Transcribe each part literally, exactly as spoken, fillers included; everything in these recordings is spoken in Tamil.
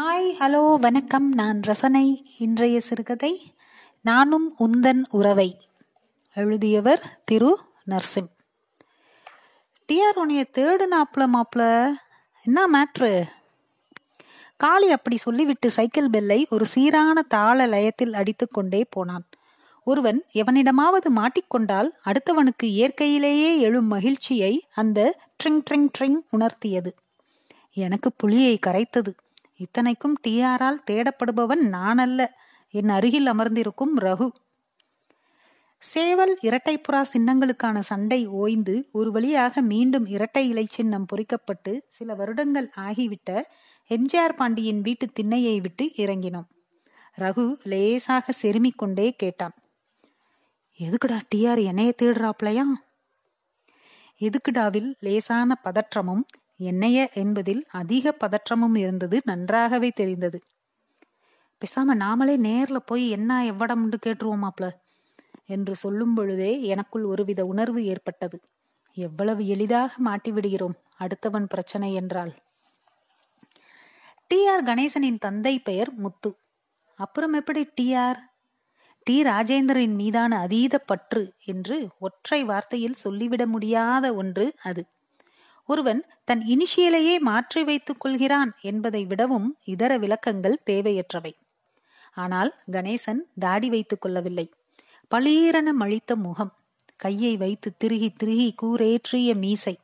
ஹாய், ஹலோ, வணக்கம். நான் ரசனை. இன்றைய சிறுகதை நானும் உந்தன் உறவை. எழுதியவர் திரு நர்சிம். டிஆர் உனைய தேடு நாப்பிள மாப்பிள, என்ன மேட்ரு? காளி அப்படி சொல்லிவிட்டு சைக்கிள் பெல்லை ஒரு சீரான தாள லயத்தில் அடித்து கொண்டே போனான். ஒருவன் எவனிடமாவது மாட்டிக்கொண்டால் அடுத்தவனுக்கு இயற்கையிலேயே எழும் மகிழ்ச்சியை அந்த ட்ரிங் ட்ரிங் ட்ரிங் உணர்த்தியது. எனக்கு புலியை கரைத்தது. இத்தனைக்கும் டிஆரால் தேடப்படுபவன் நான் அல்ல, என் அருகில் அமர்ந்திருக்கும் ரகு. சேவல் இரட்டைப்புறா சின்னங்களுக்கான சண்டை ஓய்ந்து ஒரு வழியாக மீண்டும் இரட்டை இலை சின்னம் பொறிக்கப்பட்டு சில வருடங்கள் ஆகிவிட்ட எம்ஜிஆர் பாண்டியின் வீட்டு திண்ணையை விட்டு இறங்கினோம். ரகு லேசாக செருமிக்கொண்டே கேட்டான், எதுக்குடா டிஆர் என்னைய தேடுறாப்லையா? எதுக்குடாவில் லேசான பதற்றமும் என்னைய என்பதில் அதிக பதற்றமும் இருந்தது. நன்றாகவே தெரிந்தது. பேசாம நாமளே நேர்ல போய் என்ன எவ்வடம்னு கேட்டுருவோமாப்ல என்று சொல்லும் பொழுதே எனக்குள் ஒருவித உணர்வு ஏற்பட்டது. எவ்வளவு எளிதாக மாட்டிவிடுகிறோம் அடுத்தவன் பிரச்சனை என்றால். டி ஆர் கணேசனின் தந்தை பெயர் முத்து. அப்புறம் எப்படி டி ஆர்? டி ராஜேந்திரனின் மீதான அதீத பற்று என்று ஒற்றை வார்த்தையில் சொல்லிவிட முடியாத ஒன்று அது. ஒருவன் தன் இனிஷியலையே மாற்றி வைத்துக் கொள்கிறான் என்பதை விடவும் இதர விளக்கங்கள் தேவையற்றவை. ஆனால் கணேசன் தாடி வைத்துக் கொள்ளவில்லை. பளீரென மழித்த முகம், கையை வைத்து திருகி திருகி கூரேற்றிய மீசை,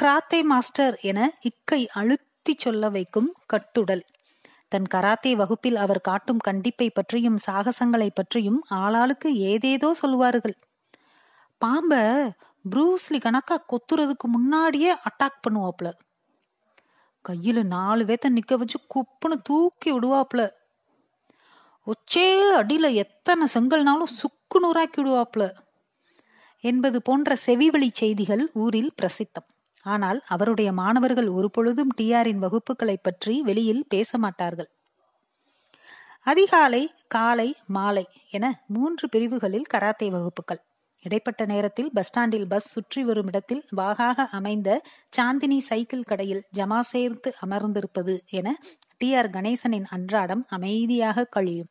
கராத்தே மாஸ்டர் என இக்கை அழுத்தி சொல்ல வைக்கும் கட்டுடல், தன் கராத்தே வகுப்பில் அவர் காட்டும் கண்டிப்பை பற்றியும் சாகசங்களை பற்றியும் ஆளாளுக்கு ஏதேதோ சொல்வார்கள். பாம்ப ப்ரூஸ்லி கணக்கா கொத்துறதுக்கு முன்னாடியே அட்டாக் பண்ணுவாப்ல, கையில நாலு பேத்த நிக்க வச்சு குப்புன்னு தூக்கி விடுவாப்ல, ஒச்சே அடியில எத்தனை செங்கல்னாலும் சுக்கு நூறாக்கி விடுவாப்ல என்பது போன்ற செவிவழி செய்திகள் ஊரில் பிரசித்தம். ஆனால் அவருடைய மாணவர்கள் ஒரு பொழுதும் டிஆரின் வகுப்புகளை பற்றி வெளியில் பேச மாட்டார்கள். அதிகாலை, காலை, மாலை என மூன்று பிரிவுகளில் கராத்தே வகுப்புகள். இடைப்பட்ட நேரத்தில் பஸ் ஸ்டாண்டில் பஸ் சுற்றி வரும் இடத்தில் வாகாக அமைந்த சாந்தினி சைக்கிள் கடையில் ஜமா சேர்த்து அமர்ந்திருப்பது என டி ஆர் கணேசனின் அன்றாடம் அமைதியாக கழியும்.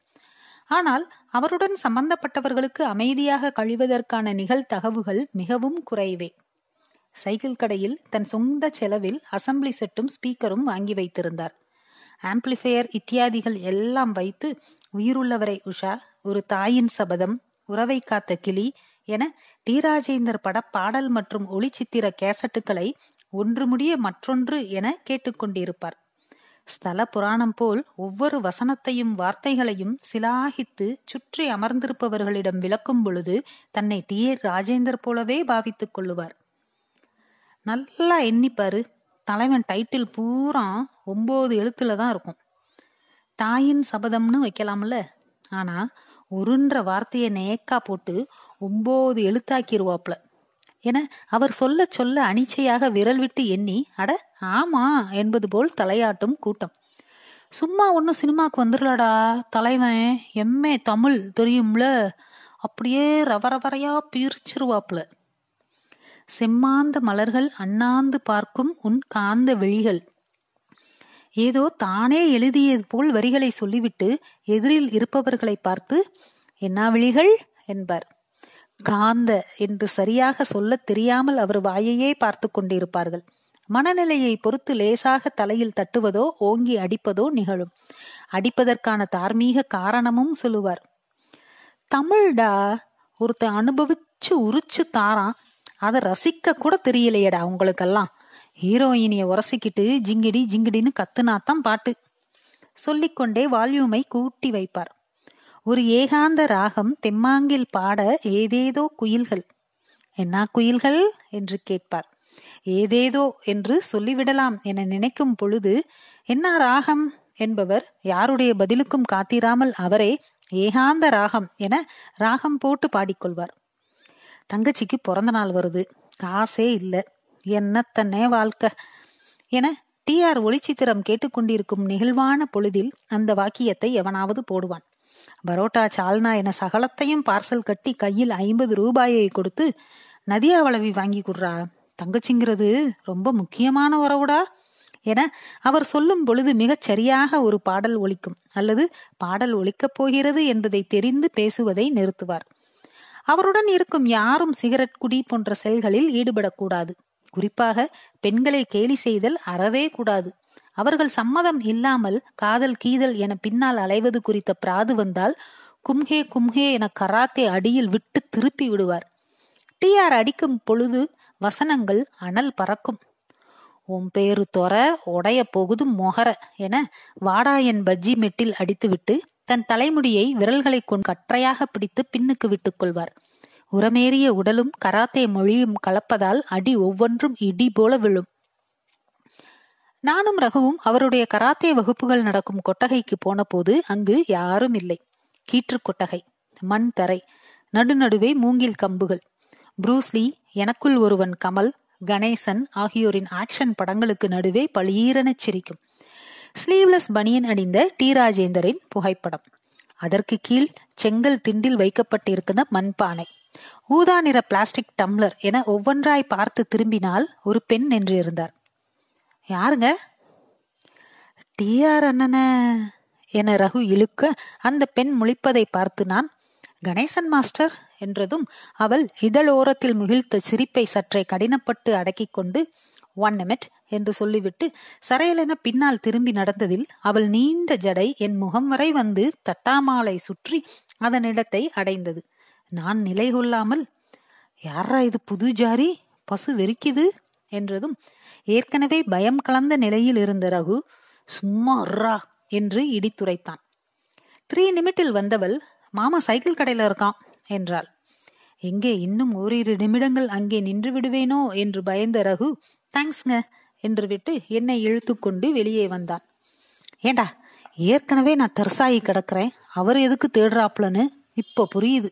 ஆனால் அவருடன் சம்பந்தப்பட்டவர்களுக்கு அமைதியாக கழிவதற்கான நிகழ்தகவுகள் மிகவும் குறைவே. சைக்கிள் கடையில் தன் சொந்த செலவில் அசம்பிளி செட்டும் ஸ்பீக்கரும் வாங்கி வைத்திருந்தார். ஆம்பிளிஃபையர் இத்தியாதிகள் எல்லாம் வைத்து உயிருள்ளவரை உஷா, ஒரு தாயின் சபதம், உறவை காத்த கிளி என டி ராஜேந்தர் பட பாடல் மற்றும் ஒளிச்சித்திர கேசட்டுகளை ஒன்று முடிய மற்றொன்று என கேட்டுக்கொண்டிருப்பார். ஸ்தல புராணம் போல் ஒவ்வொரு வசனத்தையும் வார்த்தைகளையும் சிலாகித்து சுற்றி அமர்ந்திருப்பவர்களிடம் விளக்கும் பொழுது தன்னை டி ஏ ராஜேந்தர் போலவே பாவித்துக் கொள்ளுவார். நல்லா எண்ணிப்பாரு, தலைவன் டைட்டில் பூரா ஒன்பது எழுத்துல தான் இருக்கும். தாயின் சபதம்னு வைக்கலாம்ல, ஆனா ஒருன்ற வார்த்தையை நேக்கா போட்டு ஒன்பது எழுத்தாக்கிடுவாப்ல என அவர் சொல்ல சொல்ல அனிச்சையாக விரல் விட்டு எண்ணி அட ஆமா என்பது போல் தலையாட்டும் கூட்டம். சும்மா ஒன்னும் சினிமாவுக்கு வந்துடலடா தலைவன், எம்ஏ தமிழ் தெரியும்ல, அப்படியே ரவரவரையா பீரிச்சிருவாப்ல. செம்மாந்த மலர்கள் அண்ணாந்து பார்க்கும் உன் காந்த விழிகள், ஏதோ தானே எழுதியது போல் வரிகளை சொல்லிவிட்டு எதிரில் இருப்பவர்களை பார்த்து என்ன விழிகள் என்பார். காந்த என்று சரியாக சொல்ல தெரியாமல் அவர் வாயையே பார்த்து கொண்டிருப்பார்கள். மனநிலையை பொறுத்து லேசாக தலையில் தட்டுவதோ ஓங்கி அடிப்பதோ நிகழும். அடிப்பதற்கான தார்மீக காரணமும் சொல்லுவார். தமிழ்டா, ஒருத்த அனுபவிச்சு உரிச்சு தாரான், அதை ரசிக்க கூட தெரியலையடா உங்களுக்கெல்லாம். ஹீரோயினிய உரசிக்கிட்டு ஜிங்கிடி ஜிங்கிடின்னு கத்துனாத்தான் பாட்டு. சொல்லிக்கொண்டே வால்யூமை கூட்டி வைப்பார். ஒரு ஏகாந்த ராகம் தெம்மாங்கில் பாட ஏதேதோ குயில்கள். என்ன குயில்கள் என்று கேட்பார். ஏதேதோ என்று சொல்லிவிடலாம் என நினைக்கும் பொழுது என்ன ராகம் என்பவர் யாருடைய பதிலுக்கும் காத்திராமல் அவரே ஏகாந்த ராகம் என ராகம் போட்டு பாடிக்கொள்வார். தங்கச்சிக்கு பிறந்த நாள் வருது, காசே இல்லை, என்ன தன்னே வாழ்க்கை என டி ஆர் ஒளிச்சித்திரம் கேட்டுக்கொண்டிருக்கும் நெகிழ்வான பொழுதில் அந்த வாக்கியத்தை எவனாவது போடுவான். பரோட்டா, சால்னா என சகலத்தையும் பார்சல் கட்டி கையில் ஐம்பது ரூபாயை கொடுத்து நதியா வளவி வாங்கி கொடுறா, தங்கச்சிங்கிறது ரொம்ப முக்கியமான உறவுடா என அவர் சொல்லும் பொழுது மிகச் சரியாக ஒரு பாடல் ஒலிக்கும் அல்லது பாடல் ஒலிக்கப் போகிறது என்பதை தெரிந்து பேசுவதை நிறுத்துவார். அவருடன் இருக்கும் யாரும் சிகரெட் குடி போன்ற செயல்களில் ஈடுபடக்கூடாது. குறிப்பாக பெண்களை கேலி செய்தல் அறவே கூடாது. அவர்கள் சம்மதம் இல்லாமல் காதல் கீதல் என பின்னால் அலைவது குறித்த பிராது வந்தால் கும்ஹே கும்ஹே என கராத்தே அடியில் விட்டு திருப்பி விடுவார். டி ஆர் அடிக்கும் பொழுது வசனங்கள் அனல் பறக்கும். உன் பேரு தொற உடைய போகுது மொகர என வாடா என் பஜ்ஜி மெட்டில் அடித்துவிட்டு தன் தலைமுடியை விரல்களை கொண்டு கற்றையாக பிடித்து பின்னுக்கு விட்டுக் கொள்வார். உரமேறிய உடலும் கராத்தே மொழியும் கலப்பதால் அடி ஒவ்வொன்றும் இடி போல விழும். நானும் ரகுவும் அவருடைய கராத்தே வகுப்புகள் நடக்கும் கொட்டகைக்கு போன போது அங்கு யாரும் இல்லை. கீற்று கொட்டகை, மண் தரை, நடுநடுவே மூங்கில் கம்புகள். புரூஸ்லி, எனக்குள் ஒருவன் கமல், கணேசன் ஆகியோரின் ஆக்ஷன் படங்களுக்கு நடுவே பளீரென சிரிக்கும் ஸ்லீவ்லெஸ் பனியன் அணிந்த டி ராஜேந்தரின் புகைப்படம். அதற்கு கீழ் செங்கல் திண்டில் வைக்கப்பட்டிருக்கிற மண்பானை, ஊதா நிற பிளாஸ்டிக் டம்ளர் என ஒவ்வொன்றாய் பார்த்து திரும்பினால் ஒரு பெண் நின்று இருந்தார். யாருங்க? டி ஆர் அண்ணன என ரகு இழுக்க அந்த பெண் முழிப்பதை பார்த்து நான் கணேசன் மாஸ்டர் என்றதும் அவள் இதழோரத்தில் முகிழ்த்த சிரிப்பை சற்றே கடினப்பட்டு அடக்கிக் கொண்டு ஒன் நிமிட் என்று சொல்லிவிட்டு சரையலென பின்னால் திரும்பி நடந்ததில் அவள் நீண்ட ஜடை என் முகம் வரை வந்து தட்டாமாலை சுற்றி அதன் இடத்தை அடைந்தது. நான் நிலை கொள்ளாமல் யாரா இது புது ஜாரி, பசு வெறிக்குது என்றதும் ஏற்கனவே பயம் கலந்த நிலையில் இருந்த ரகு சும்மா ரா என்று இடித்துரைத்தான். த்ரீ நிமிட்டில் வந்தவள் மாமா சைக்கிள் கடையில இருக்கான் என்றாள். எங்கே இன்னும் ஓரிரு நிமிடங்கள் அங்கே நின்று விடுவேனோ என்று பயந்த ரகு தேங்க்ஸ்ங்க என்று விட்டு என்னை இழுத்து கொண்டு வெளியே வந்தான். ஏண்டா, ஏற்கனவே நான் தர்சாயி கிடக்கிறேன், அவர் எதுக்கு தேடுறாப்புலன்னு இப்போ புரியுது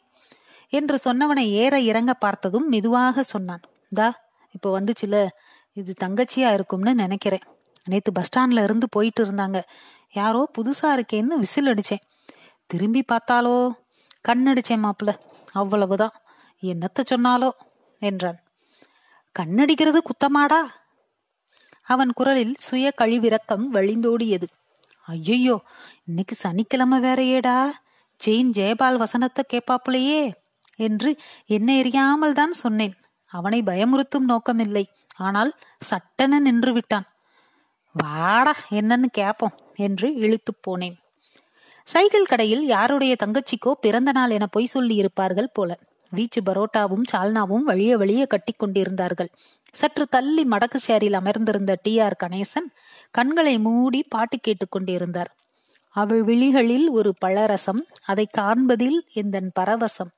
என்று சொன்னவனை ஏற இறங்க பார்த்ததும் மெதுவாக சொன்னான். தா இப்போ வந்துச்சுல, இது தங்கச்சியா இருக்கும்னு நினைக்கிறேன். நேற்று பஸ் ஸ்டாண்ட்ல இருந்து போயிட்டு இருந்தாங்க, யாரோ புதுசா இருக்கேன்னு விசில் அடிச்சேன். திரும்பி பார்த்தாலோ கண்ணடிச்சேன் மாப்பிள்ள, அவ்வளவுதான், என்னத்த சொன்னாலோ என்றான். கண்ணடிக்கிறது குத்தமாடா? அவன் குரலில் சுய கழிவிறக்கம் வழிந்தோடியது. ஐயோ, இன்னைக்கு சனிக்கிழமை வேறையேடா, செயின் ஜெயபால் வசனத்தை கேப்பாப்புலையே என்று என்னை எறியாமல் தான் சொன்னேன். அவனை பயமுறுத்தும் நோக்கமில்லை, ஆனால் சட்டென நின்று விட்டான். வாடா என்னன்னு கேப்போம் என்று இழுத்து போனேன். சைக்கிள் கடையில் யாருடைய தங்கச்சிக்கோ பிறந்த நாள் என பொய் சொல்லி இருப்பார்கள் போல. வீச்சு பரோட்டாவும் சால்னாவும் வழிய வழிய கட்டி கொண்டிருந்தார்கள். சற்று தள்ளி மடக்கு சேரில் அமர்ந்திருந்த டி ஆர் கணேசன் கண்களை மூடி பாட்டு கேட்டுக்கொண்டிருந்தார். அவள் விழிகளில் ஒரு பழரசம், அதை காண்பதில் எந்தன் பரவசம்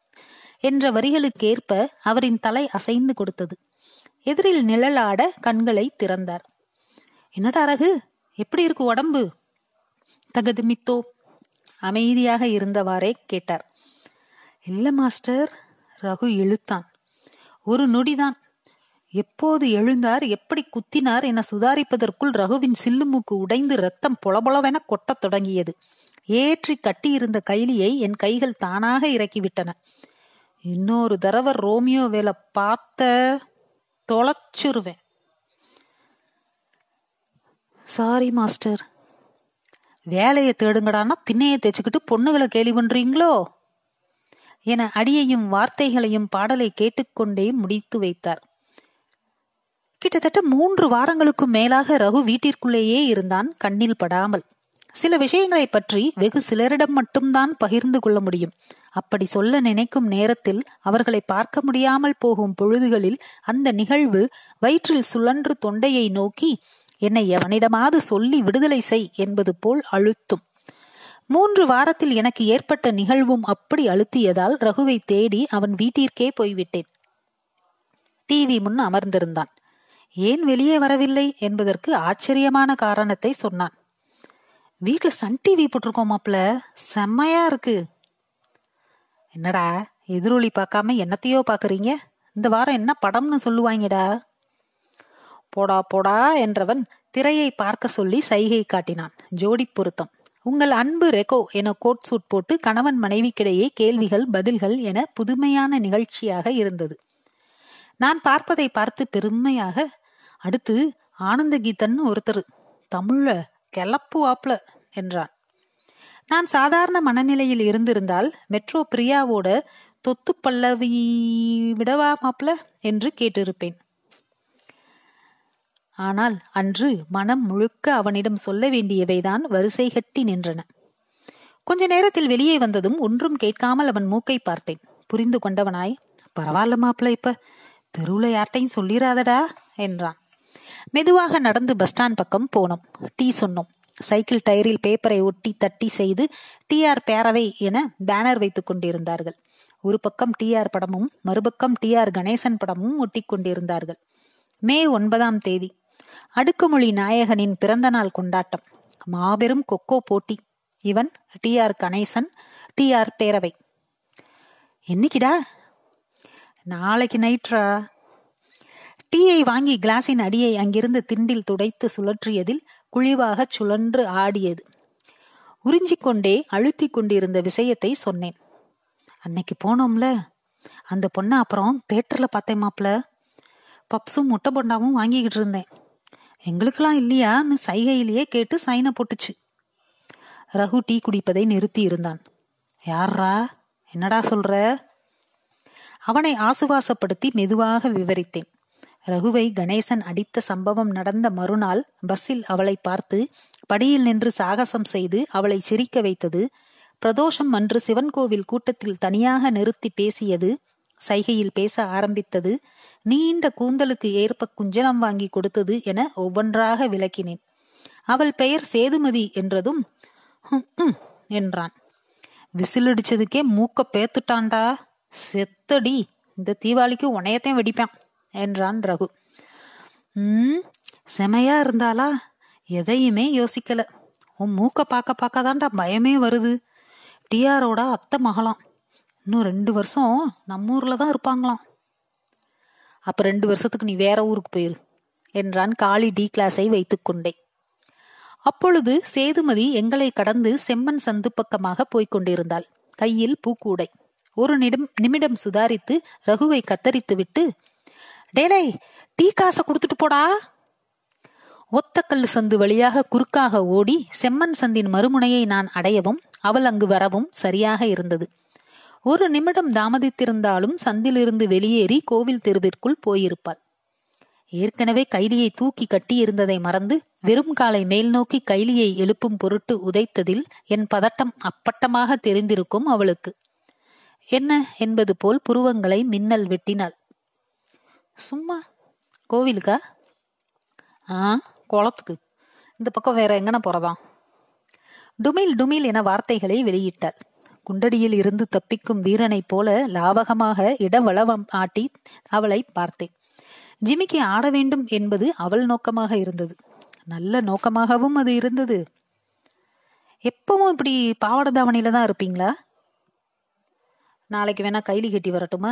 என்ற வரிகளுக்கேற்ப அவரின் தலை அசைந்து கொடுத்தது. எதிரில் நிழலாட கண்களை திறந்தார். என்னடா ரகு, எப்படி இருக்கு உடம்பு? தகதுமித்தோ அமைதியாக இருந்தவாறே கேட்டார். இல்ல மாஸ்டர், ரகு இழுத்தான். ஒரு நொடிதான். எப்போது எழுந்தார், எப்படி குத்தினார் என சுதாரிப்பதற்குள் ரகுவின் சில்லுமூக்கு உடைந்து ரத்தம் பொலபொலவென கொட்டத் தொடங்கியது. ஏற்றி கட்டியிருந்த கைலியை என் கைகள் தானாக இறக்கிவிட்டன. இன்னொரு தடவை ரோமியோ வேலை பார்த்த தொலைச்சிருவேன். Sorry master. வேலையை தேடுங்கடான்னா திண்ணையை தேய்ச்சிக்கிட்டு பொண்ணுகளை கேலி பண்றீங்களோ என அடியையும் வார்த்தைகளையும் பாடலை கேட்டுக்கொண்டே முடித்து வைத்தார். கிட்டத்தட்ட மூன்று வாரங்களுக்கு மேலாக ரகு வீட்டிற்குள்ளேயே இருந்தான், கண்ணில் படாமல். சில விஷயங்களை பற்றி வெகு சிலரிடம் மட்டும்தான் பகிர்ந்து கொள்ள முடியும். அப்படி சொல்ல நினைக்கும் நேரத்தில் அவர்களை பார்க்க முடியாமல் போகும் பொழுதுகளில் அந்த நிகழ்வு வயிற்றில் சுழன்று தொண்டையை நோக்கி என்னை எவனிடமாவது சொல்லி விடுதலை செய் என்பது போல் அழுத்தும். மூன்று வாரத்தில் எனக்கு ஏற்பட்ட நிகழ்வும் அப்படி அழுத்தியதால் ரகுவை தேடி அவன் வீட்டிற்கே போய்விட்டேன். டிவி முன் அமர்ந்திருந்தான். ஏன் வெளியே வரவில்லை என்பதற்கு ஆச்சரியமான காரணத்தை சொன்னான். வீட்டுல சன் டிவி போட்டிருக்கோமாப்ல, செம்மையா இருக்கு. என்னடா எதிரொலி பார்க்காம என்னத்தையோ பாக்குறீங்க, இந்த வாரம் என்ன படம்னு சொல்லுவாங்கடா. போடா போடா என்றவன் திரையை பார்க்க சொல்லி சைகை காட்டினான். ஜோடி பொருத்தம், உங்கள் அன்பு ரெகோ என கோட் சூட் போட்டு கணவன் மனைவிக்கிடையே கேள்விகள் பதில்கள் என புதுமையான நிகழ்ச்சியாக இருந்தது. நான் பார்ப்பதை பார்த்து பெருமையாக, அடுத்து ஆனந்த கீதன் ஒருத்தர் தமிழ கிளப்புவாப்ல என்றான். நான் சாதாரண மனநிலையில் இருந்திருந்தால் மெட்ரோ பிரியாவோட தொத்து பல்லவி விடவா மாப்ள என்று கேட்டிருப்பேன். ஆனால் அன்று மனம் முழுக்க அவனிடம் சொல்ல வேண்டியவைதான் வரிசை கட்டி நின்றன. கொஞ்ச நேரத்தில் வெளியே வந்ததும் ஒன்றும் கேட்காமல் அவன் மூக்கை பார்த்தேன். புரிந்து கொண்டவனாய், பரவாயில்ல மாப்பிள்ள, இப்ப தெருவுல யார்ட்டையும் சொல்லிராதடா என்றான். மெதுவாக நடந்து பஸ் ஸ்டாண்ட் பக்கம் போனோம். டீ சொன்னோம். சைக்கிள் டயரில் பேப்பரை ஒட்டி தட்டி செய்து டிஆர் பேரவை என பேனர் வைத்துக் கொண்டிருந்தார்கள். ஒரு பக்கம் டிஆர் படமும் மறுபக்கம் டிஆர் கணேசன் படமும் ஒட்டி கொண்டிருந்தார்கள். மே ஒன்பதாம் தேதி அடுக்குமொழி நாயகனின் பிறந்த நாள் கொண்டாட்டம். மாபெரும் கொக்கோ போட்டி. இவன் டிஆர் கணேசன், டிஆர் பேரவை. என்னைக்குடா? நாளைக்கு நைட்ரா. டீயை வாங்கி கிளாஸின் அடியை அங்கிருந்து திண்டில் துடைத்து சுழற்றியதில் குழிவாக சுழன்று ஆடியது. உறிஞ்சிக்கொண்டே அழுத்தி கொண்டிருந்த விஷயத்தை சொன்னேன். அன்னைக்கு போனோம்ல, அந்த பொண்ணை அப்புறம் தியேட்டர்ல பார்த்தேன் மாப்பிள்ள. பப்ஸும் முட்டை பொண்டாவும் வாங்கிக்கிட்டு இருந்தேன். எங்களுக்கெல்லாம் இல்லையான்னு சைகையிலேயே கேட்டு சைனை போட்டுச்சு. ரகு டீ குடிப்பதை நிறுத்தி இருந்தான். யாரா, என்னடா சொல்ற? அவனை ஆசுவாசப்படுத்தி மெதுவாக விவரித்தேன். ரகுவை கணேசன் அடித்த சம்பவம் நடந்த மறுநாள் பஸ்ஸில் அவளை பார்த்து படியில் நின்று சாகசம் செய்து அவளை சிரிக்க வைத்தது, பிரதோஷம் அன்று சிவன் கோவில் கூட்டத்தில் தனியாக நிறுத்தி பேசியது, சைகையில் பேச ஆரம்பித்தது, நீண்ட கூந்தலுக்கு ஏற்ப குஞ்சலம் வாங்கி கொடுத்தது என ஒவ்வொன்றாக விளக்கினேன். அவள் பெயர் சேதுமதி என்றதும் என்றான். விசிலடிச்சதுக்கே மூக்க பேத்துட்டான்டா, செத்தடி, இந்த தீபாவளிக்கு உனையத்தையும் வெடிப்பான் என்றான் ரகு. உம் செமையா இருந்தாளா? எதையுமே யோசிக்கல. உன் மூக்க பார்க்க பார்க்காதான்டா பயமே வருது. டிஆரோட அத்தை மகளாம். இன்னும் ரெண்டு வருஷம் நம்ம ஊர்ல தான் இருப்பாங்களாம். அப்ப ரெண்டு வருஷத்துக்கு நீ வேற ஊருக்கு போயிரு என்றான் காளி டி கிளாஸை வைத்துக்கொண்டே. அப்பொழுது சேதுமதி எங்களை கடந்து செம்மன் சந்து பக்கமாக போய்கொண்டிருந்தாள். கையில் பூக்கூடை. ஒரு நிமிடம் நிமிடம் சுதாரித்து ரகுவை கத்தரித்து விட்டு, டேலே டீ காசை கொடுத்துட்டு போடா. ஒத்தக்கல் சந்து வழியாக குறுக்காக ஓடி செம்மன் சந்தின் மறுமுனையை நான் அடையவும் அவள் அங்கு வரவும் சரியாக இருந்தது. ஒரு நிமிடம் தாமதித்திருந்தாலும் சந்திலிருந்து வெளியேறி கோவில் தெருவிற்குள் போயிருப்பாள். ஏற்கனவே கைலியை தூக்கி கட்டியிருந்ததை மறந்து வெறும் காலை மேல் நோக்கி கைலியை எழுப்பும் பொருட்டு உதைத்ததில் என் பதட்டம் அப்பட்டமாக தெரிந்திருக்கும் அவளுக்கு. என்ன என்பது போல் புருவங்களை மின்னல் வெட்டினாள். சும்மா கோவிலுக்கா? ஆ, குளத்துக்கு. இந்த பக்கம் வேற எங்கன போறதாம்? டுமில் டுமில் என வார்த்தைகளை வெளியிட்டாள். குண்டடியில் இருந்து தப்பிக்கும் வீரனை போல லாவகமாக இடவளவம் ஆட்டி அவளை பார்த்தேன். ஜிமிக்கு ஆட வேண்டும் என்பது அவள் நோக்கமாக இருந்தது. நல்ல நோக்கமாகவும் அது இருந்தது. எப்பவும் இப்படி பாவாடை தாவணியில தான் இருப்பீங்களா? நாளைக்கு வேணா கைலி கட்டி வரட்டுமா?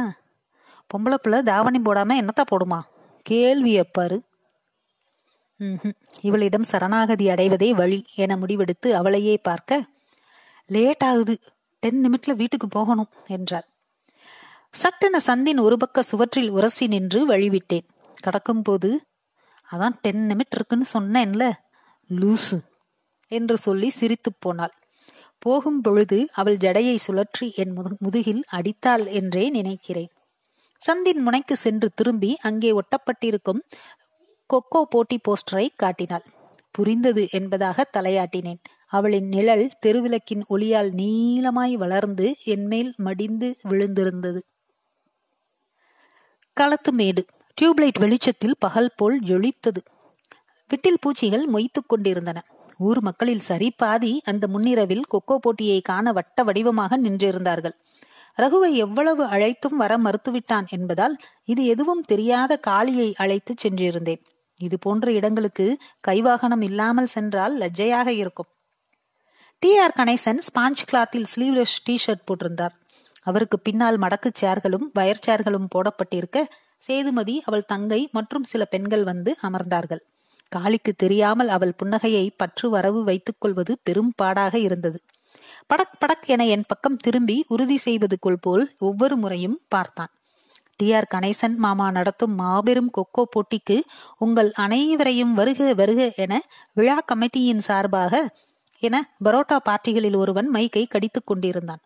பொம்பளை பிள்ளை தாவணி போடாம என்னத்தா போடுமா? கேள்வி எப்பாரு. ம் இவளிடம் சரணாகதி அடைவதே வழி என முடிவெடுத்து அவளையே பார்க்க, லேட் ஆகுது, டென் நிமிட்ல வீட்டுக்கு போகணும் என்றாள். சட்டென சந்தின் ஒரு பக்க சுவற்றில் உரசி நின்று வழிவிட்டேன். கடக்கும் போது, அதான் டென் நிமிட் இருக்குன்னு சொன்னேன்ல லூசு என்று சொல்லி சிரித்து போனாள். போகும் பொழுது அவள் ஜடையை சுழற்றி என் முதுகில் அடித்தாள் என்றே நினைக்கிறேன். சந்தின் முனைக்கு சென்று திரும்பி அங்கே ஒட்டப்பட்டிருக்கும் கொக்கோ போட்டி போஸ்டரை காட்டினாள். புரிந்தது என்பதாக தலையாட்டினேன். அவளின் நிழல் தெருவிளக்கின் ஒளியால் நீளமாய் வளர்ந்து என்மேல் மடிந்து விழுந்திருந்தது. களத்து மேடு டியூப்லைட் வெளிச்சத்தில் பகல் போல் ஜொலித்தது. விட்டில் பூச்சிகள் மொய்த்து கொண்டிருந்தன. ஊர் மக்களில் சரி பாதி அந்த முன்னிரவில் கொக்கோ போட்டியை காண வட்ட வடிவமாக நின்றிருந்தார்கள். ரகுவை எவ்வளவு அழைத்தும் வர மறுத்துவிட்டான் என்பதால் இது எதுவும் தெரியாத காளியை அழைத்து சென்றிருந்தேன். இது போன்ற இடங்களுக்கு கைவாகனம் இல்லாமல் சென்றால் லஜ்ஜையாக இருக்கும். டி ஆர் கணேசன் ஸ்பாஞ்ச் கிளாத்தில் ஸ்லீவ்லெஸ் டி ஷர்ட் போட்டிருந்தார். அவருக்கு பின்னால் மடக்கு சேர்களும் வயர் சேர்களும் போடப்பட்டிருக்க, சேதுமதி, அவள் தங்கை மற்றும் சில பெண்கள் வந்து அமர்ந்தார்கள். காளிக்கு தெரியாமல் அவள் புன்னகையை பற்று வரவு வைத்துக் கொள்வது பெரும் பாடாக இருந்தது. படக் படக் என என் பக்கம் திரும்பி உறுதி செய்வதுக்குள் போல் ஒவ்வொரு முறையும் பார்த்தான். டிஆர் கணேசன் மாமா நடத்தும் மாபெரும் கொக்கோ போட்டிக்கு உங்கள் அனைவரையும் வருக வருக என விழா கமிட்டியின் சார்பாக என பரோட்டா பார்ட்டிகளில் ஒருவன் மைக்கை கடித்துக் கொண்டிருந்தான்.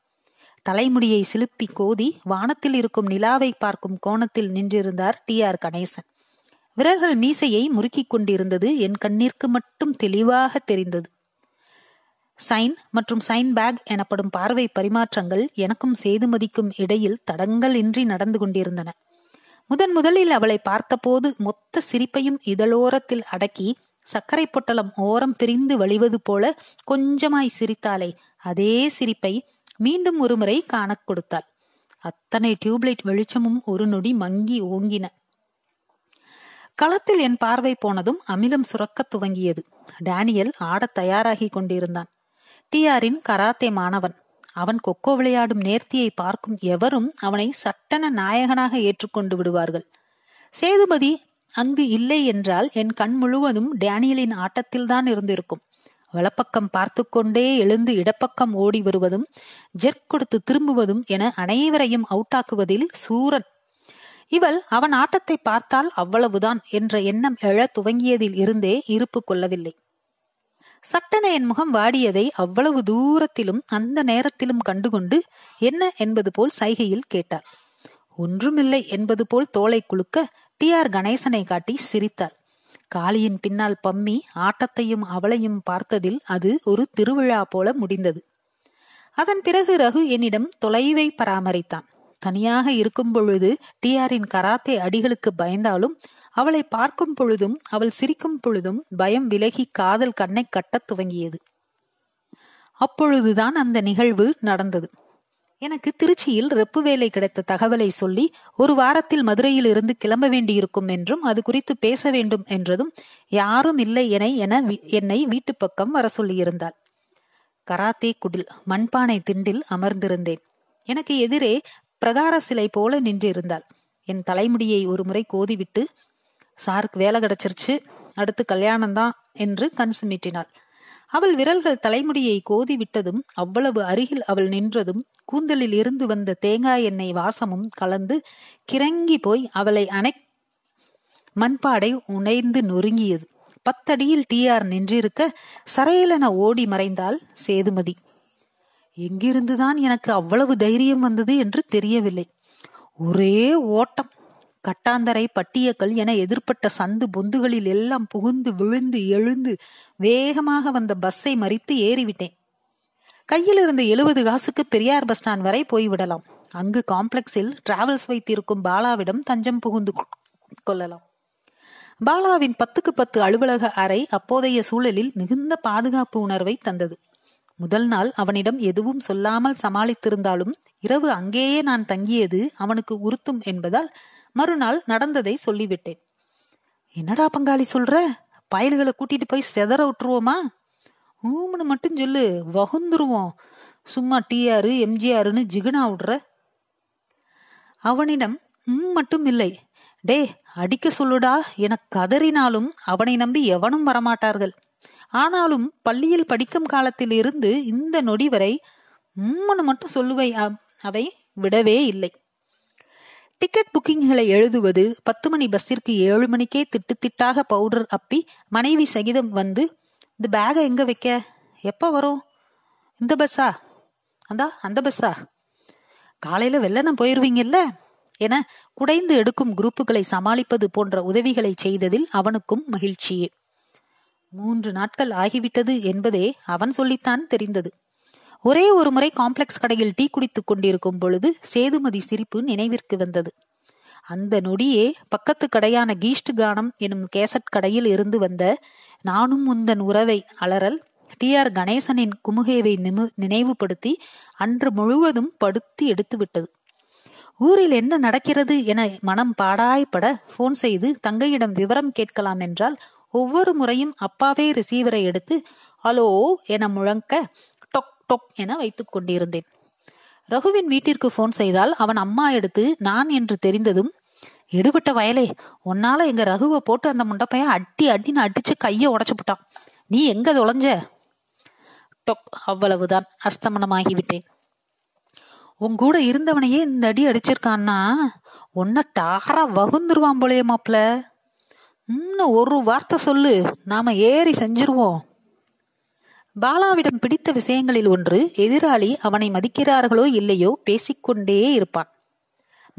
தலைமுடியை சிலுப்பி கோதி வானத்தில் இருக்கும் நிலாவை பார்க்கும் கோணத்தில் நின்றிருந்தார் டி ஆர் கணேசன். விரல்கள் மீசையை முறுக்கிக் கொண்டிருந்தது என் கண்ணிற்கு மட்டும் தெளிவாக தெரிந்தது. சைன் மற்றும் சைன் பேக் எனப்படும் பார்வை பரிமாற்றங்கள் எனக்கும் சேதுமதிக்கும் இடையில் தடங்கள் இன்றி நடந்து கொண்டிருந்தன. முதன் முதலில் அவளை பார்த்தபோது மொத்த சிரிப்பையும் இதழோரத்தில் அடக்கி சர்க்கரை பொட்டலம் ஓரம் பிரிந்து வழிவது போல கொஞ்சமாய் சிரித்தாலே அதே சிரிப்பை மீண்டும் ஒருமுறை காண கொடுத்தாள். அத்தனை டியூப்லைட் வெளிச்சமும் ஒரு நொடி மங்கி ஓங்கின. களத்தில் என் பார்வை போனதும் அமிலம் சுரக்க துவங்கியது. டேனியல் ஆட தயாராகி கொண்டிருந்தான். டிஆரின் கராத்தே மாணவன். அவன் கொக்கோ விளையாடும் நேர்த்தியை பார்க்கும் எவரும் அவனை சட்டன நாயகனாக ஏற்றுக்கொண்டு விடுவார்கள். சேதுபதி அங்கு இல்லை என்றால் என் கண் முழுவதும் டேனியலின் ஆட்டத்தில்தான் இருந்திருக்கும். வலப்பக்கம் பார்த்து கொண்டே எழுந்து இடப்பக்கம் ஓடி வருவதும் ஜெர்க் கொடுத்து திரும்புவதும் என அனைவரையும் அவுட்டாக்குவதில் சூரன். இவள் அவன் ஆட்டத்தை பார்த்தால் அவ்வளவுதான் என்ற எண்ணம் எழ துவங்கியதில் இருந்தே இருப்பு கொள்ளவில்லை. சட்டென என் முகம் வாடியதை அவ்வளவு தூரத்திலும் அந்த நேரத்திலும் கண்டுகொண்டு என்ன என்பது போல் சைகையில் கேட்டாள். ஒன்றுமில்லை என்பது போல் தோலை குலுக்க டி ஆர் கணேசனை காட்டி சிரித்தாள். காளியின் பின்னால் பம்மி ஆட்டத்தையும் அவளையும் பார்த்ததில் அது ஒரு திருவிழா போல முடிந்தது. அதன் பிறகு ரகு என்னிடம் தொலைவை பராமரித்தான். தனியாக இருக்கும் பொழுது டிஆரின் கராத்தே அடிகளுக்கு பயந்தாலும் அவளை பார்க்கும் பொழுதும் அவள் சிரிக்கும் பொழுதும் பயம் விலகி காதல் கண்ணை கட்டத் துவங்கியது. அப்பொழுதுதான் அந்த நிகழ்வு நடந்தது. எனக்கு திருச்சியில் ரெப்பு வேலை கிடைத்த தகவலை சொல்லி ஒரு வாரத்தில் மதுரையில் இருந்து கிளம்ப வேண்டியிருக்கும் என்றும் அது குறித்து பேச வேண்டும் என்றதும் யாரும் இல்லை என என்னை வீட்டு பக்கம் வர சொல்லியிருந்தாள். கராத்தே குடில் மண்பானை திண்டில் அமர்ந்திருந்தேன். எனக்கு எதிரே பிரகார சிலை போல நின்றிருந்தாள். என் தலைமுடியை ஒரு முறை கோதிவிட்டு, "சாருக்கு வேலை கிடைச்சிருச்சு, அடுத்து கல்யாணம்தான்" என்று கண் சுமிட்டினாள். அவள் விரல்கள் தலைமுடியை கோதி விட்டதும் அவ்வளவு அருகில் அவள் நின்றதும் கூந்தலில் இருந்து வந்த தேங்காய் எண்ணெய் வாசமும் கலந்து கிறங்கி போய் அவளை அணை மண்பாடை உணைந்து நொறுங்கியது. பத்தடியில் டிஆர் நின்றிருக்க சரையலென ஓடி மறைந்தாள் சேதுமதி. எங்கிருந்துதான் எனக்கு அவ்வளவு தைரியம் வந்தது என்று தெரியவில்லை. ஒரே ஓட்டம். கட்டாந்தரை பட்டியக்கல் என எதிர்பட்ட சந்து பொந்துகளில் எல்லாம் புகுந்து விழுந்து எழுந்து வேகமாக வந்த பஸ்ஸை மறித்து ஏறிவிட்டேன். கையில் இருந்த எழுபது காசுக்கு பெரியார் பஸ் ஸ்டாண்ட் வரை போய்விடலாம். அங்கு காம்ப்ளெக்ஸில் டிராவல்ஸ் வைத்திருக்கும் பாலாவிடம் தஞ்சம் புகுந்து கொள்ளலாம். பாலாவின் பத்துக்கு பத்து அலுவலக அறை அப்போதைய சூழலில் மிகுந்த பாதுகாப்பு உணர்வை தந்தது. முதல் நாள் அவனிடம் எதுவும் சொல்லாமல் சமாளித்திருந்தாலும் இரவு அங்கேயே நான் தங்கியது அவனுக்கு உறுத்தும் என்பதால் மறுநாள் நடந்ததை சொல்லிவிட்டேன். "என்னடா பங்காளி சொல்ற, பயல்களை கூட்டிட்டு போய் செதற விட்டுருவோமா? ஊம்னு மட்டும் சொல்லு, வகுந்துருவோம். சும்மா டிஆரு எம்ஜிஆருன்னு ஜிகுனா விடுற." அவனிடம் உம் மட்டும் இல்லை. "டே, அடிக்க சொல்லுடா" என கதறினாலும் அவனை நம்பி எவனும் வரமாட்டார்கள். ஆனாலும் பள்ளியில் படிக்கும் காலத்தில் இருந்து இந்த நொடி வரை உம்மனு மட்டும் சொல்லுவை அவை விடவே இல்லை. டிக்கெட் புக்கிங்களை எழுதுவது, பத்து மணி பஸ்ஸிற்கு ஏழு மணிக்கே திட்டு திட்டாக பவுடர் அப்பி மனைவி சகிதம் வந்து, "இந்த பேகை எங்க வைக்க? எப்போ வரும்? இந்த பஸ்ஸா? அந்தா அந்த பஸ்ஸா? காலையில வெள்ளனம் போயிருவீங்கல்ல?" என குடைந்து எடுக்கும் குரூப்புகளை சமாளிப்பது போன்ற உதவிகளை செய்ததில் அவனுக்கும் மகிழ்ச்சியே. மூன்று நாட்கள் ஆகிவிட்டது என்பதே அவன் சொல்லித்தான் தெரிந்தது. ஒரே ஒரு முறை காம்ப்ளெக்ஸ் கடையில் டீ குடித்துக் கொண்டிருக்கும் பொழுது சேதுமதி சிரிப்பு நினைவிற்கு வந்தது. அந்த நொடியே பக்கத்து கடையான கீஷ்ட் கானம் எனும் கேசட் கடையில் இருந்து வந்த "நானும் உந்தன் உறவை" அலறல் டிஆர் கணேசனின் குமுகையை நினைவுபடுத்தி அன்று முழுவதும் படுத்தி எடுத்துவிட்டது. ஊரில் என்ன நடக்கிறது என மனம் பாடாய்பட போன் செய்து தங்கையிடம் விவரம் கேட்கலாம் என்றால் ஒவ்வொரு முறையும் அப்பாவே ரிசீவரை எடுத்து "ஹலோ" என முழங்க டொக் டொக் என வைத்துக் கொண்டிருந்தேன். ரகுவின் வீட்டிற்கு போன் செய்தால் அவன் அம்மா எடுத்து நான் என்று தெரிந்ததும், "எடுபட்ட வயலே, உன்னால எங்க ரகுவை போட்டு அந்த முண்டப்பைய அட்டி அட்டின்னு அடிச்சு கையை உடைச்சு போட்டான். நீ எங்க தொலைஞ்ச?" டொக். அவ்வளவுதான், அஸ்தமனமாகிவிட்டேன். "உங்கூட இருந்தவனையே இந்த அடி அடிச்சிருக்கான்னா ஒன்ன டாகரா வகுந்துருவான் போலயே மாப்பிள்ள. இன்னும் ஒரு வார்த்தை சொல்லு, நாம ஏறி செஞ்சிருவோம். பாலாவிடம் பிடித்த விஷயங்களில் ஒன்று, எதிராளி அவனை மதிக்கிறார்களோ இல்லையோ பேசிக்கொண்டே இருப்பான்.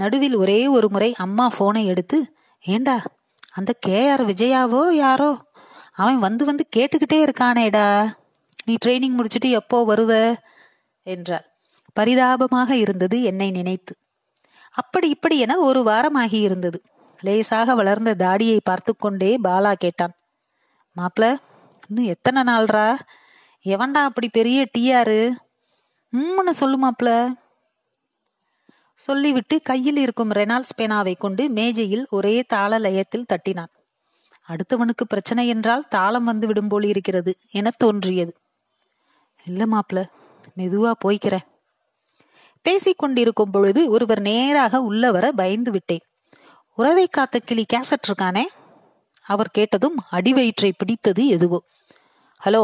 நடுவில் ஒரே ஒரு முறை அம்மா போனை எடுத்து, ஏண்டா அந்த கே ஆர் விஜயாவோ யாரோ அவன் வந்து வந்து கேட்டுக்கிட்டே இருக்கானேடா, நீ ட்ரைனிங் முடிச்சுட்டு எப்போ வருவ என்றாள். பரிதாபமாக இருந்தது என்னை நினைத்து. அப்படி இப்படி என ஒரு வாரமாகி இருந்தது. லேசாக வளர்ந்த தாடியை பார்த்து கொண்டே பாலா கேட்டான், மாப்பிள இன்னும் எத்தனை நாள்ரா, எவன்டா அப்படி பெரிய டீயாரு, உம்முன்னு சொல்லு மாப்பிள. சொல்லிவிட்டு கையில் இருக்கும் ரெனால்ட்ஸ் பேனாவை கொண்டு மேஜையில் ஒரே தாள லயத்தில் தட்டினான். அடுத்தவனுக்கு பிரச்சனை என்றால் தாளம் வந்து விடும் போல் இருக்கிறது என தோன்றியது. இல்ல மாப்பிள, மெதுவா போய்க்கிறேன். பேசிக்கொண்டிருக்கும் பொழுது ஒருவர் நேராக உள்ள வர பயந்து விட்டேன். உறவை காத்த கிளி கேசட் இருக்கானே, அவர் கேட்டதும் அடிவயிற்றை பிடித்தது எதுவோ. ஹலோ,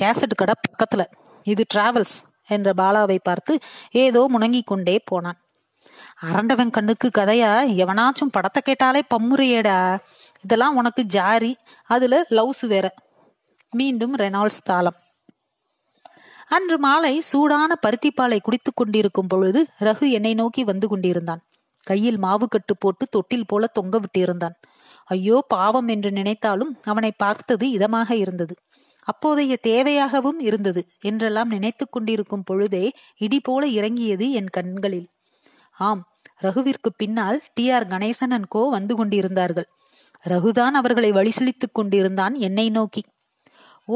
கேசட் கடை பக்கத்துல, இது டிராவல்ஸ் என்ற பாலாவை பார்த்து ஏதோ முணங்கி கொண்டே போனான். அரண்டவன் கண்ணுக்கு கதையா, எவனாச்சும் படத்தை கேட்டாலே பம்முறையேடா, இதெல்லாம் உனக்கு ஜாரி, அதுல லவ்ஸ் வேற. மீண்டும் ரெனால்ட்ஸ் தாளம். அன்று மாலை சூடான பருத்திப்பாலை குடித்து கொண்டிருக்கும் பொழுது ரகு என்னை நோக்கி வந்து கொண்டிருந்தான். கையில் மாவு கட்டு போட்டு தொட்டில் போல தொங்க விட்டிருந்தான். ஐயோ பாவம் என்று நினைத்தாலும் அவனை பார்த்தது இதமாக இருந்தது, அப்போதைய தேவையாகவும் இருந்தது என்றெல்லாம் நினைத்து கொண்டிருக்கும் பொழுதே இடி போல இறங்கியது என் கண்களில். ஆம், ரகுவிற்கு பின்னால் டி ஆர் கணேசன் கோ வந்து கொண்டிருந்தார்கள். ரகுதான் அவர்களை வழிசெலித்து கொண்டிருந்தான் என்னை நோக்கி.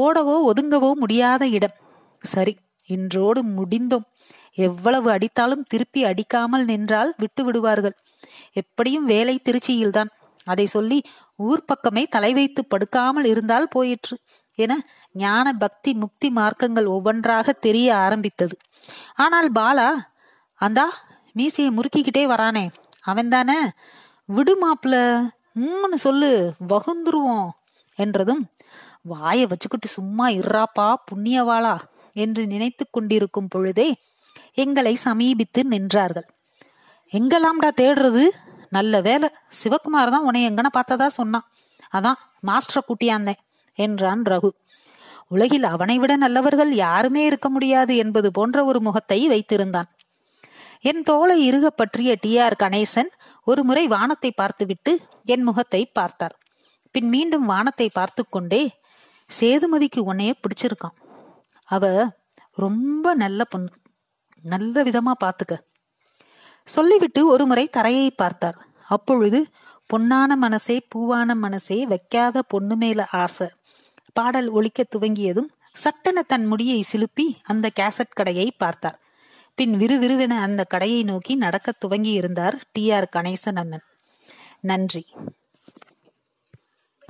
ஓடவோ ஒதுங்கவோ முடியாத இடம். சரி, இன்றோடு முடிந்தோம். எவ்வளவு அடித்தாலும் திருப்பி அடிக்காமல் நின்றால் விட்டு விடுவார்கள். எப்படியும் வேலை திருச்சியில்தான். அதை சொல்லி ஊர் பக்கமே தலை வைத்து படுக்காமல் இருந்தால் போயிற்று என ஞான பக்தி முக்தி மார்க்கங்கள் ஒவ்வொன்றாக தெரிய ஆரம்பித்தது. ஆனால் பாலா, அந்தா மீசையை முறுக்கிக்கிட்டே வரானே அவன் தானே, விடுமாப்ல உம்னு சொல்லு, வகுந்துருவோம் என்றதும் வாயை வச்சுக்கிட்டு சும்மா இறாப்பா புண்ணியவாளா என்று நினைத்து கொண்டிருக்கும் பொழுதே எங்களை சமீபித்து நின்றார்கள். எங்கெல்லாம்டா தேடுறது? நல்ல வேலை, சிவகுமார் தான் உன்னை எங்கன பார்த்ததா சொன்னான், அதான் மாஸ்டரை கூட்டியாந்தேன் என்றான் ரகு. உலகில் அவனை விட நல்லவர்கள் யாருமே இருக்க முடியாது என்பது போன்ற ஒரு முகத்தை வைத்திருந்தான். என் தோளை இறுக பற்றிய டி ஆர் கணேசன் ஒரு முறை வானத்தை பார்த்துவிட்டு என் முகத்தை பார்த்தார். பின் மீண்டும் வானத்தை பார்த்து கொண்டே, சேதுமதிக்கு உன்னையே பிடிச்சிருக்கான், அவ ரொம்ப நல்ல பொண்ணு, நல்ல விதமா பார்த்துக்க சொல்லிவிட்டு ஒரு முறை தரையை பார்த்தார். அப்பொழுது பொன்னான மனசே பூவான மனசே வைக்காத பொண்ணு மேல ஆசை பாடல் ஒலிக்க துவங்கியதும் சட்டென தன் முடியை சிலுப்பி அந்த கேசட் கடையை பார்த்தார். பின் விறுவிறுவென அந்த கடையை நோக்கி நடக்க துவங்கி இருந்தார் டி ஆர் கணேசன் அண்ணன். நன்றி.